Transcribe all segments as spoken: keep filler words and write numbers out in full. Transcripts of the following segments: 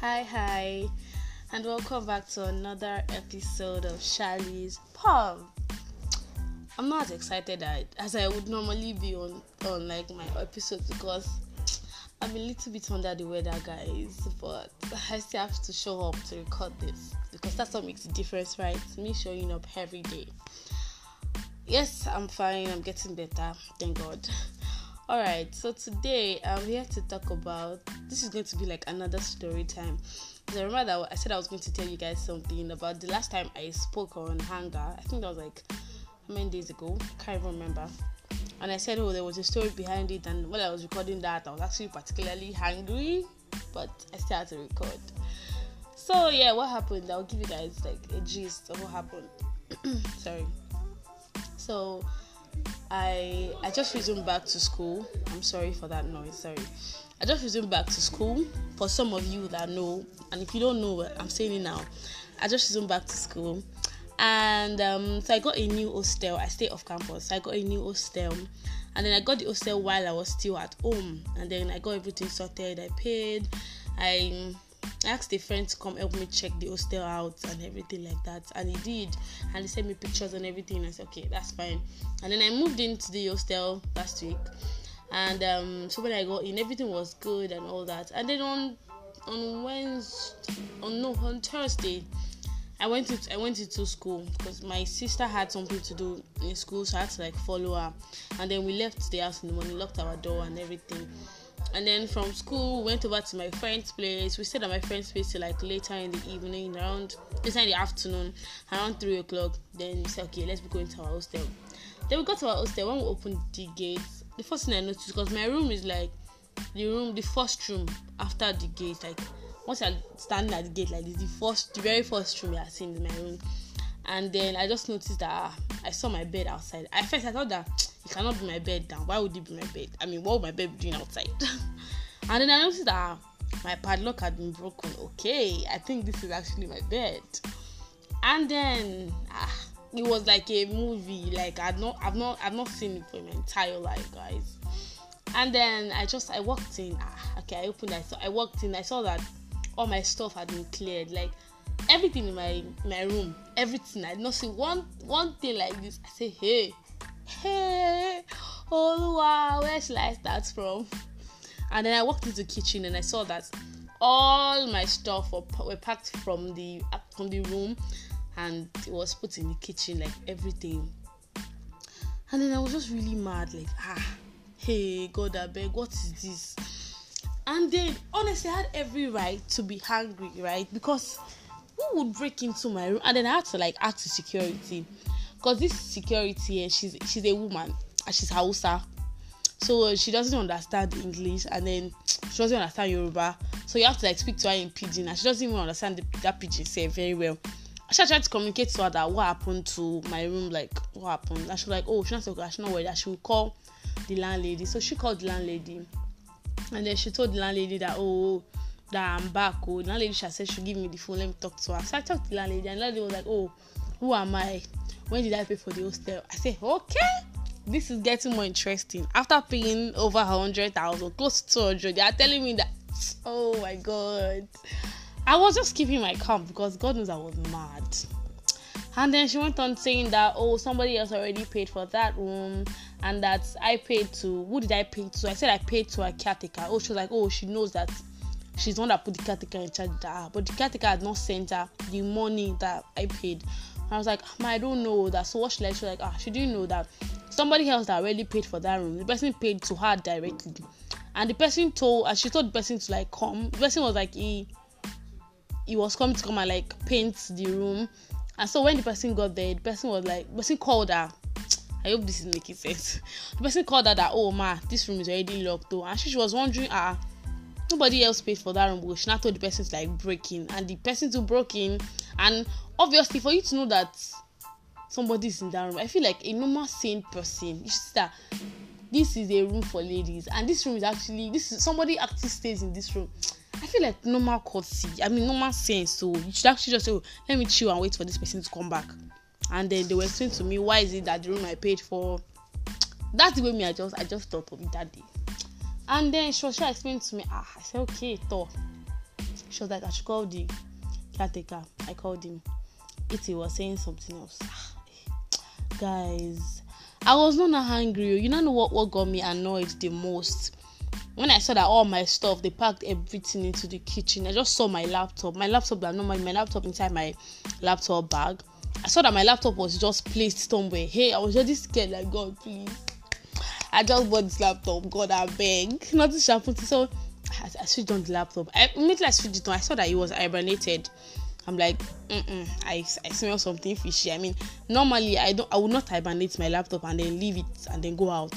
Hi, hi, and welcome back to another episode of Charlie's Pub. I'm not excited as I would normally be on, on like my episode because I'm a little bit under the weather, guys, but I still have to show up to record this because that's what makes the difference, right? Me showing up every day. Yes, I'm fine. I'm getting better. Thank God. Alright, so today I'm here to talk about, this is going to be like another story time. I remember that I said I was going to tell you guys something about the last time I spoke on Hangar. I think that was like how many days ago? I can't even remember. And I said, oh, there was a story behind it, and while I was recording that, I was actually particularly hungry, but I still had to record. So yeah, what happened? I'll give you guys like a gist of what happened. Sorry. So I I just resumed back to school. I'm sorry for that noise. Sorry. I just resumed back to school. For some of you that know, and if you don't know, I'm saying it now. I just resumed back to school, and um, so I got a new hostel. I stayed off campus. So I got a new hostel, and then I got the hostel while I was still at home. And then I got everything sorted. I paid. I asked a friend to come help me check the hostel out and everything like that, and he did, and he sent me pictures and everything. I said, okay, that's fine. And then I moved into the hostel last week, and um so when I got in, everything was good and all that. And then on on Wednesday on no on Thursday I went to I went into school because my sister had something to do in school, so I had to like follow her. And then we left the house in the morning, locked our door and everything. And then from school, went over to my friend's place. We stayed at my friend's place till like later in the evening, around later in the afternoon, around three o'clock. Then we said, okay, let's be going to our hostel. Then we got to our hostel. When we opened the gates, the first thing I noticed, because my room is like the room, the first room after the gate. Like once I stand at the gate, like it's the first, the very first room I see in my room. And then I just noticed that I saw my bed outside. At first, I thought that it cannot be my bed down. Why would it be my bed? I mean, what would my bed be doing outside? And then I noticed that my padlock had been broken. Okay, I think this is actually my bed. And then ah, it was like a movie. Like I've not, I've not, I've not seen it for my entire life, guys. And then I just, I walked in. Ah, okay, I opened that. So I walked in. I saw that all my stuff had been cleared. Like everything in my my room, everything. I did not see one one thing like this. I said, hey. Hey, oh wow, where should I start from? And then I walked into the kitchen and I saw that all my stuff were, were packed from the from the room, and it was put in the kitchen, like everything. And then I was just really mad, like ah, hey God, I beg, what is this? And then honestly, I had every right to be angry, right? Because who would break into my room? And then I had to like ask the security. Because this security, she's she's a woman and she's Hausa, so she doesn't understand English, and then she doesn't understand Yoruba, so you have to like speak to her in pidgin, and she doesn't even understand the, that pidgin say very well. So I tried to communicate to her that what happened to my room, like what happened, and she's like, oh, she's not, she's not worried, that she will call the landlady. So she called the landlady, and then she told the landlady that oh, that I'm back. Oh, the landlady she said she give me the phone, let me talk to her. So I talked to the landlady, and the landlady was like, oh, who am I? When did I pay for the hostel? I said, okay, this is getting more interesting. After paying over one hundred thousand, close to two hundred, they are telling me that, oh my God. I was just keeping my calm because God knows I was mad. And then she went on saying that, oh, somebody else already paid for that room, and that I paid to, who did I pay to? I said I paid to a caretaker. Oh, she was like, oh, she knows that she's the one that put the caretaker in charge of that. But the caretaker had not sent her the money that I paid. I was like, I don't know that. So what should I do? Like, ah, she didn't know that somebody else that already paid for that room. The person paid to her directly, and the person told, and she told the person to like come. The person was like, he, he was coming to come and like paint the room. And so when the person got there, the person was like, the person called her. I hope this is making sense. The person called her that, oh ma, this room is already locked though, and she, she was wondering, ah, nobody else paid for that room, but she now told the person to like break in, and the person to broke in. And obviously, for you to know that somebody's in that room, I feel like a normal sane person, you see that this is a room for ladies, and this room is actually, this is, somebody actually stays in this room. I feel like normal courtesy, I mean normal sense. So you should actually just say, oh, let me chill and wait for this person to come back. And then they were saying to me, why is it that the room I paid for? That's the way me I just I just thought of it that day. And then Shosha explained to me, ah, I said okay, toh. She was like, I should call the caretaker. I called him. Iti was saying something else. Guys, I was not angry. You don't know what, what got me annoyed the most. When I saw that all my stuff, they packed everything into the kitchen. I just saw my laptop. My laptop, that normally my laptop inside my laptop bag. I saw that my laptop was just placed somewhere. Hey, I was just scared, like, God, please. I just bought this laptop. God, I beg. Nothing happened. So I, I switched on the laptop. I immediately I switched it on. I saw that it was hibernated. I'm like, mm-mm, I, I smell something fishy. I mean, normally I don't I would not hibernate my laptop and then leave it and then go out.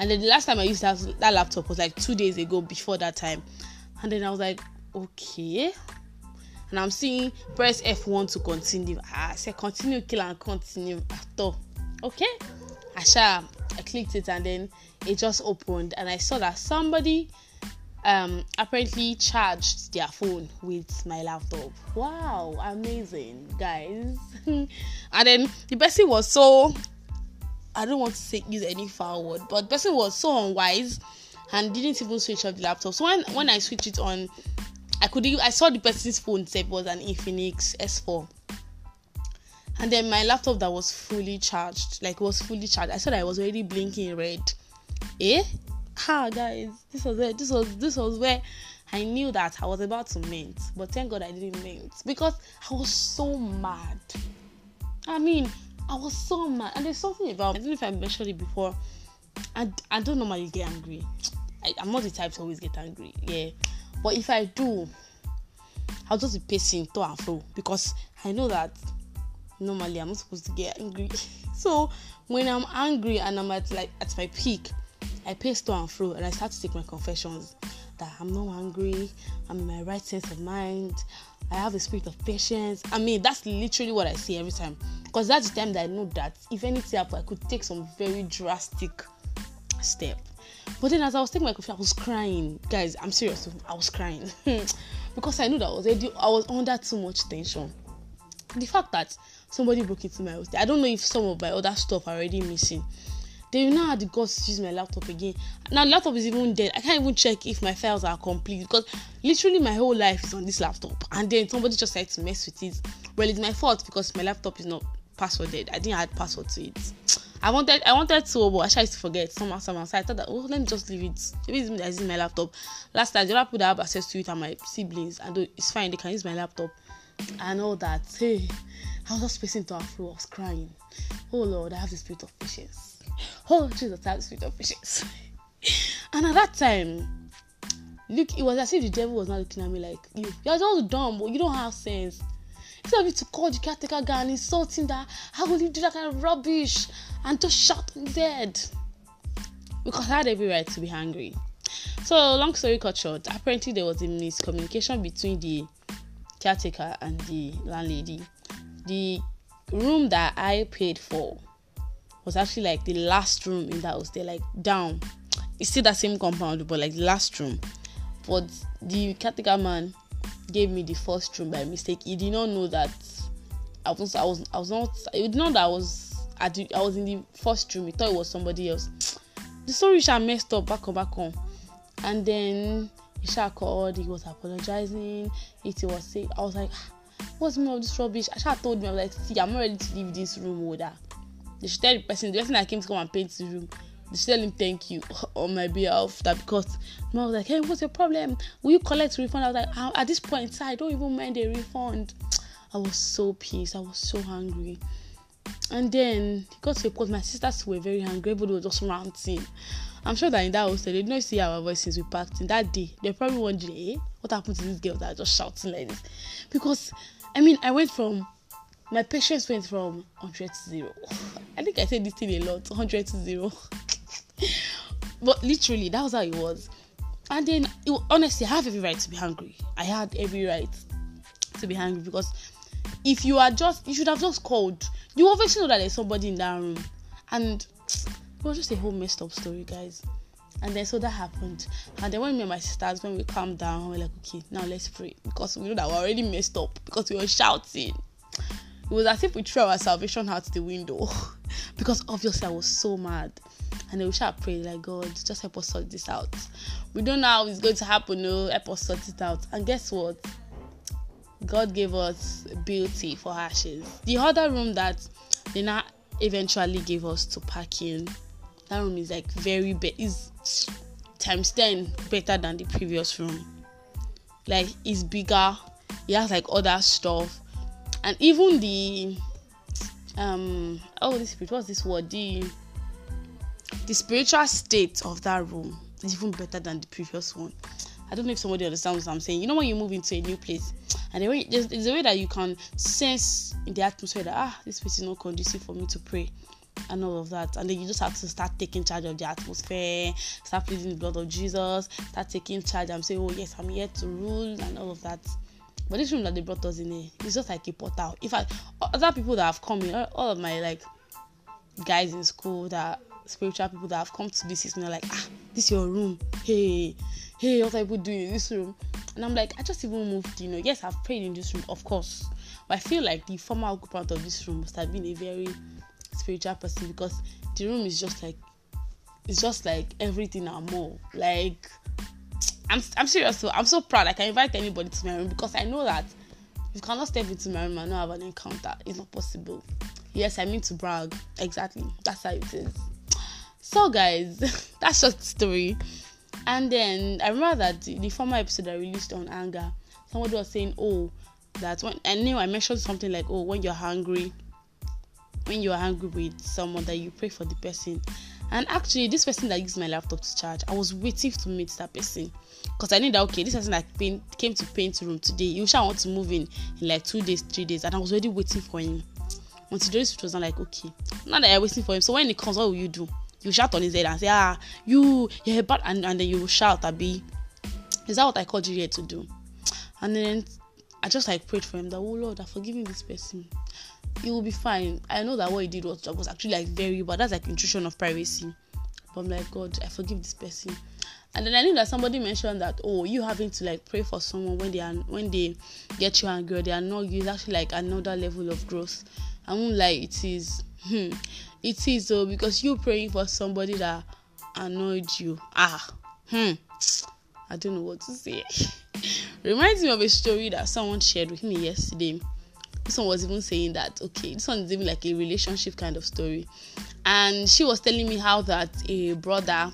And then the last time I used that, that laptop was like two days ago before that time. And then I was like, okay. And I'm seeing press F one to continue. I said, continue, kill and continue. After. Okay. Asha, I clicked it and then it just opened. And I saw that somebody um, apparently charged their phone with my laptop. Wow, amazing, guys. And then the person was so... I don't want to say use any foul word, but the person was so unwise and didn't even switch off the laptop. So when, when I switched it on, I could I saw the person's phone said it was an Infinix S four, and then my laptop that was fully charged, like was fully charged. I saw that it was already blinking red. Eh? Ah, guys, this was it. This was this was where I knew that I was about to mint, but thank God I didn't mint because I was so mad. I mean. I was so mad, and there's something about, I don't know if I mentioned it before, I, I don't normally get angry. I, I'm not the type to always get angry, yeah, but if I do, I'll just be pacing to and fro, because I know that normally I'm not supposed to get angry. So when I'm angry and I'm at like at my peak, I pace to and fro, and I start to take my confessions that I'm not angry, I'm in my right sense of mind, I have a spirit of patience. I mean, that's literally what I say every time. Because that's the time that I know that if anything happened, I could take some very drastic step. But then as I was taking my coffee, I was crying. Guys, I'm serious. I was crying. Because I knew that I was, I was under too much tension. The fact that somebody broke into my house, I don't know if some of my other stuff are already missing. Then you know how the gods use my laptop again. Now, the laptop is even dead. I can't even check if my files are complete because literally my whole life is on this laptop. And then somebody just tried to mess with it. Well, it's my fault because my laptop is not passworded. I didn't add password to it. I wanted I wanted to, but I tried to forget somehow, somehow. So I thought that, oh, let me just leave it. Maybe it's me that is in my laptop. Last time, the other people that have access to it are my siblings. And it's fine, they can use my laptop. And all that. Hey, I was just pacing to our floor. I was crying. Oh, Lord, I have the spirit of patience. Oh Jesus, I have the spirit of patience. And at that time, look, it was as if the devil was not looking at me like, you, you're just dumb, but you don't have sense. Instead of you to call the caretaker guy and insult him that how will you do that kind of rubbish and just shout on his head. Because I had every right to be angry. So long story cut short, apparently there was a miscommunication between the caretaker and the landlady. The room that I paid for was actually like the last room in that house. They're like down. It's still that same compound, but like the last room. But the caretaker man gave me the first room by mistake. He did not know that I was. I was. I was not. He did not know that I was. I, did, I was in the first room. He thought it was somebody else. The story Isha messed up back on back on, and then Isha called. He was apologizing. It was sick. I was like, what's more of this rubbish? Isha told me, I was like, see, I'm not ready to leave this room with her. They should tell the person, the person that came to come and paint the room, they should tell him thank you on my behalf. That because mom was like, hey, what's your problem? Will you collect a refund? I was like, at this point, I don't even mind a refund. I was so pissed. I was so angry. And then it got to a point, my sisters were very angry. Everybody was just ranting. I'm sure that in that hostel, they did not see our voices. We packed in that day. They probably wondered, eh, what happened to these girls that are just shouting like this? Because, I mean, I went from. My patience went from one hundred to zero. I think I said this thing a lot, one hundred to zero. But literally, that was how it was. And then, it, honestly, I have every right to be angry. I had every right to be angry because if you are just, you should have just called. You obviously know that there's somebody in that room. And it was just a whole messed up story, guys. And then, so that happened. And then when me and my sisters, when we calmed down, we were like, okay, now let's pray. Because we know that we're already messed up because we were shouting. It was as if we threw our salvation out the window. Because obviously I was so mad. And then we shall pray like, God, just help us sort this out. We don't know how it's going to happen, no, help us sort it out. And guess what? God gave us beauty for ashes. The other room that they now eventually gave us to pack in, that room is like very bad. Be- is times ten better than the previous room. Like, it's bigger. It has like other stuff, and even the um oh this what's this word the the spiritual state of that room is even better than the previous one. I don't know if somebody understands what I'm saying. You know, when you move into a new place, and the way, there's, there's a way that you can sense in the atmosphere that, ah, this place is not conducive for me to pray, and all of that. And then you just have to start taking charge of the atmosphere, start pleading the blood of Jesus, start taking charge and say, oh, yes, I'm here to rule, and all of that. But this room that they brought us in here, it's just like a portal. In fact, other people that have come in, all of my, like, guys in school that... spiritual people that have come to this is now like, ah, this is your room. Hey, hey, what are people doing in this room? And I'm like, I just even moved, you know. Yes, I've prayed in this room, of course. But I feel like the former occupant of this room must have been a very spiritual person, because the room is just like, it's just like everything and more. Like, I'm I'm serious, so I'm so proud. I can invite anybody to my room, because I know that you cannot step into my room and not have an encounter. It's not possible. Yes, I mean to brag. Exactly. That's how it is. So guys, that's just the story. And then I remember that the, the former episode I released on anger, somebody was saying, oh, that when I knew I mentioned something like, oh, when you're hungry, when you're angry with someone, that you pray for the person. And actually, this person that used my laptop to charge, I was waiting to meet that person, because I knew that, okay, this person that paint, came to paint room today, you shall want to move in in like two days, three days, and I was already waiting for him. Until this, it was not like, okay, now that I'm waiting for him, so when he comes, what will you do? You shout on his head and say, ah, you, you're bad, and, and then you shout, Abi. Is that what I called you here to do? And then I just like prayed for him that, oh Lord, I'm forgiving this person. He will be fine. I know that what he did was, was actually like very bad. That's like intrusion of privacy. But I'm like, God, I forgive this person. And then I knew that somebody mentioned that, oh, you having to like pray for someone when they are, when they get you angry, they are not you, it's actually like another level of growth. I won't lie, it is. Hmm. It is though, because you praying for somebody that annoyed you. Ah, hmm. I don't know what to say. Reminds me of a story that someone shared with me yesterday. This one was even saying that, okay, this one is even like a relationship kind of story. And she was telling me how that a brother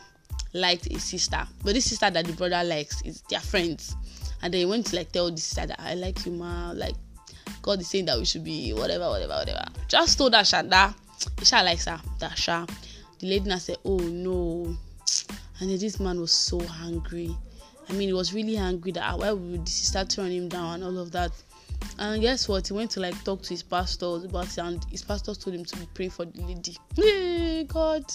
liked a sister. But this sister that the brother likes is their friends. And they went to like tell this sister that, I like you, ma. Like, God is saying that we should be whatever, whatever, whatever. Just told her, Shanda. Isha likes her, Dasha. The lady now said, oh no. And then this man was so angry. I mean, he was really angry that why would the sister turn him down and all of that. And guess what? He went to like talk to his pastors about it, and his pastors told him to be praying for the lady. Hey, God.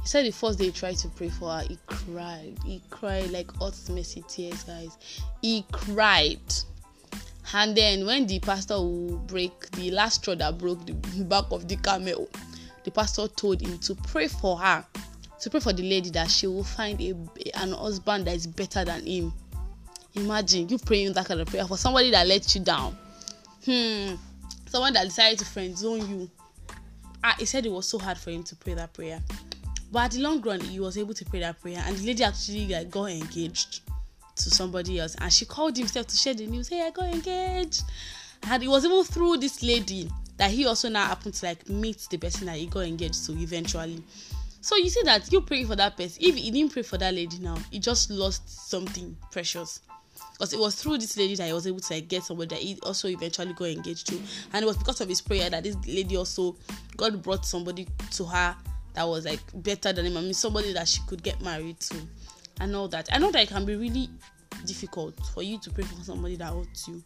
He said the first day he tried to pray for her, he cried. He cried like hot, messy tears, guys. He cried. And then when the pastor will break, the last straw that broke the back of the camel, the pastor told him to pray for her, to pray for the lady that she will find a, an husband that is better than him. Imagine you praying that kind of prayer for somebody that let you down. Hmm. Someone that decided to friend zone you. Ah, he said it was so hard for him to pray that prayer. But at the long run, he was able to pray that prayer, and the lady actually like, got engaged to somebody else, and she called himself to share the news. Hey, I got engaged. And it was even through this lady that he also now happened to like meet the person that he got engaged to eventually. So you see that you praying for that person. If he didn't pray for that lady now, he just lost something precious, because it was through this lady that he was able to like get somebody that he also eventually got engaged to. And it was because of his prayer that this lady also, God brought somebody to her that was like better than him. I mean, somebody that she could get married to. And all that. I know that it can be really difficult for you to pray for somebody that hurts you,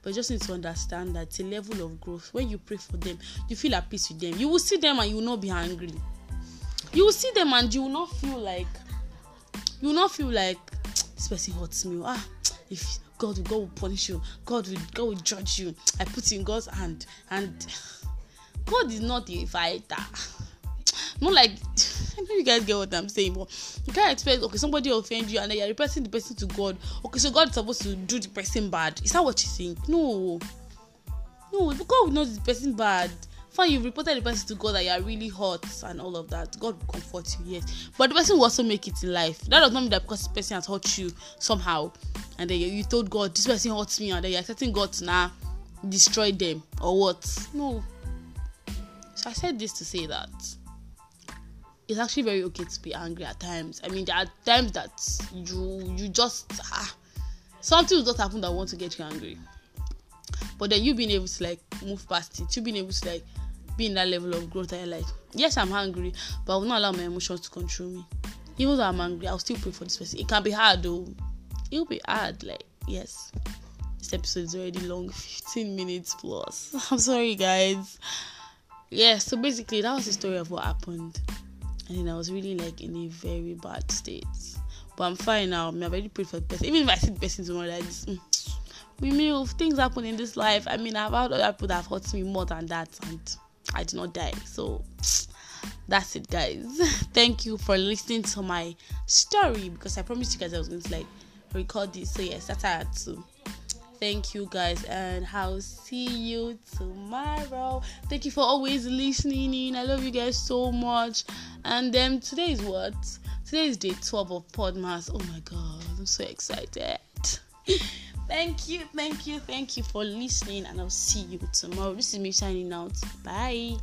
but you just need to understand that it's a level of growth. When you pray for them, you feel at peace with them. You will see them and you will not be angry. You will see them and you will not feel like you will not feel like this person hurts me. Ah, if God will, God will punish you. God will, God will judge you. I put in God's hand, and God is not a fighter. Not like, I know you guys get what I'm saying, but you can't expect, okay, somebody offend you and then you're repressing the person to God. Okay, so God is supposed to do the person bad. Is that what you think? No. No, God will not do the person bad. Fine, you've reported the person to God that you are really hot and all of that. God will comfort you, yes. But the person will also make it in life. That does not mean that because the person has hurt you somehow, and then you told God, this person hurts me, and then you're expecting God to now destroy them or what? No. So I said this to say that it's actually very okay to be angry at times. I mean, there are times that you you just ah, something will just happen that want to get you angry. But then you being able to like move past it, you being able to like be in that level of growth that you're like, yes, I'm angry, but I will not allow my emotions to control me. Even though I'm angry, I'll still pray for this person. It can be hard though. It'll be hard, like, yes. This episode is already long, fifteen minutes plus. I'm sorry, guys. Yeah, so basically that was the story of what happened. And then I was really like in a very bad state. But I'm fine now. I mean, I've already prayed for the person. Even if I see the person tomorrow like this, mm, we move, things happen in this life. I mean, I've had other people that have hurt me more than that, and I did not die. So that's it, guys. Thank you for listening to my story, because I promised you guys I was going to like record this. So yes, that's how I had to. Thank you guys, and I'll see you tomorrow. Thank you for always listening in. I love you guys so much. And um, today is what? Today is day twelve of Podmas. Oh my god, I'm so excited. Thank you, thank you, thank you for listening, and I'll see you tomorrow. This is me signing out. Bye.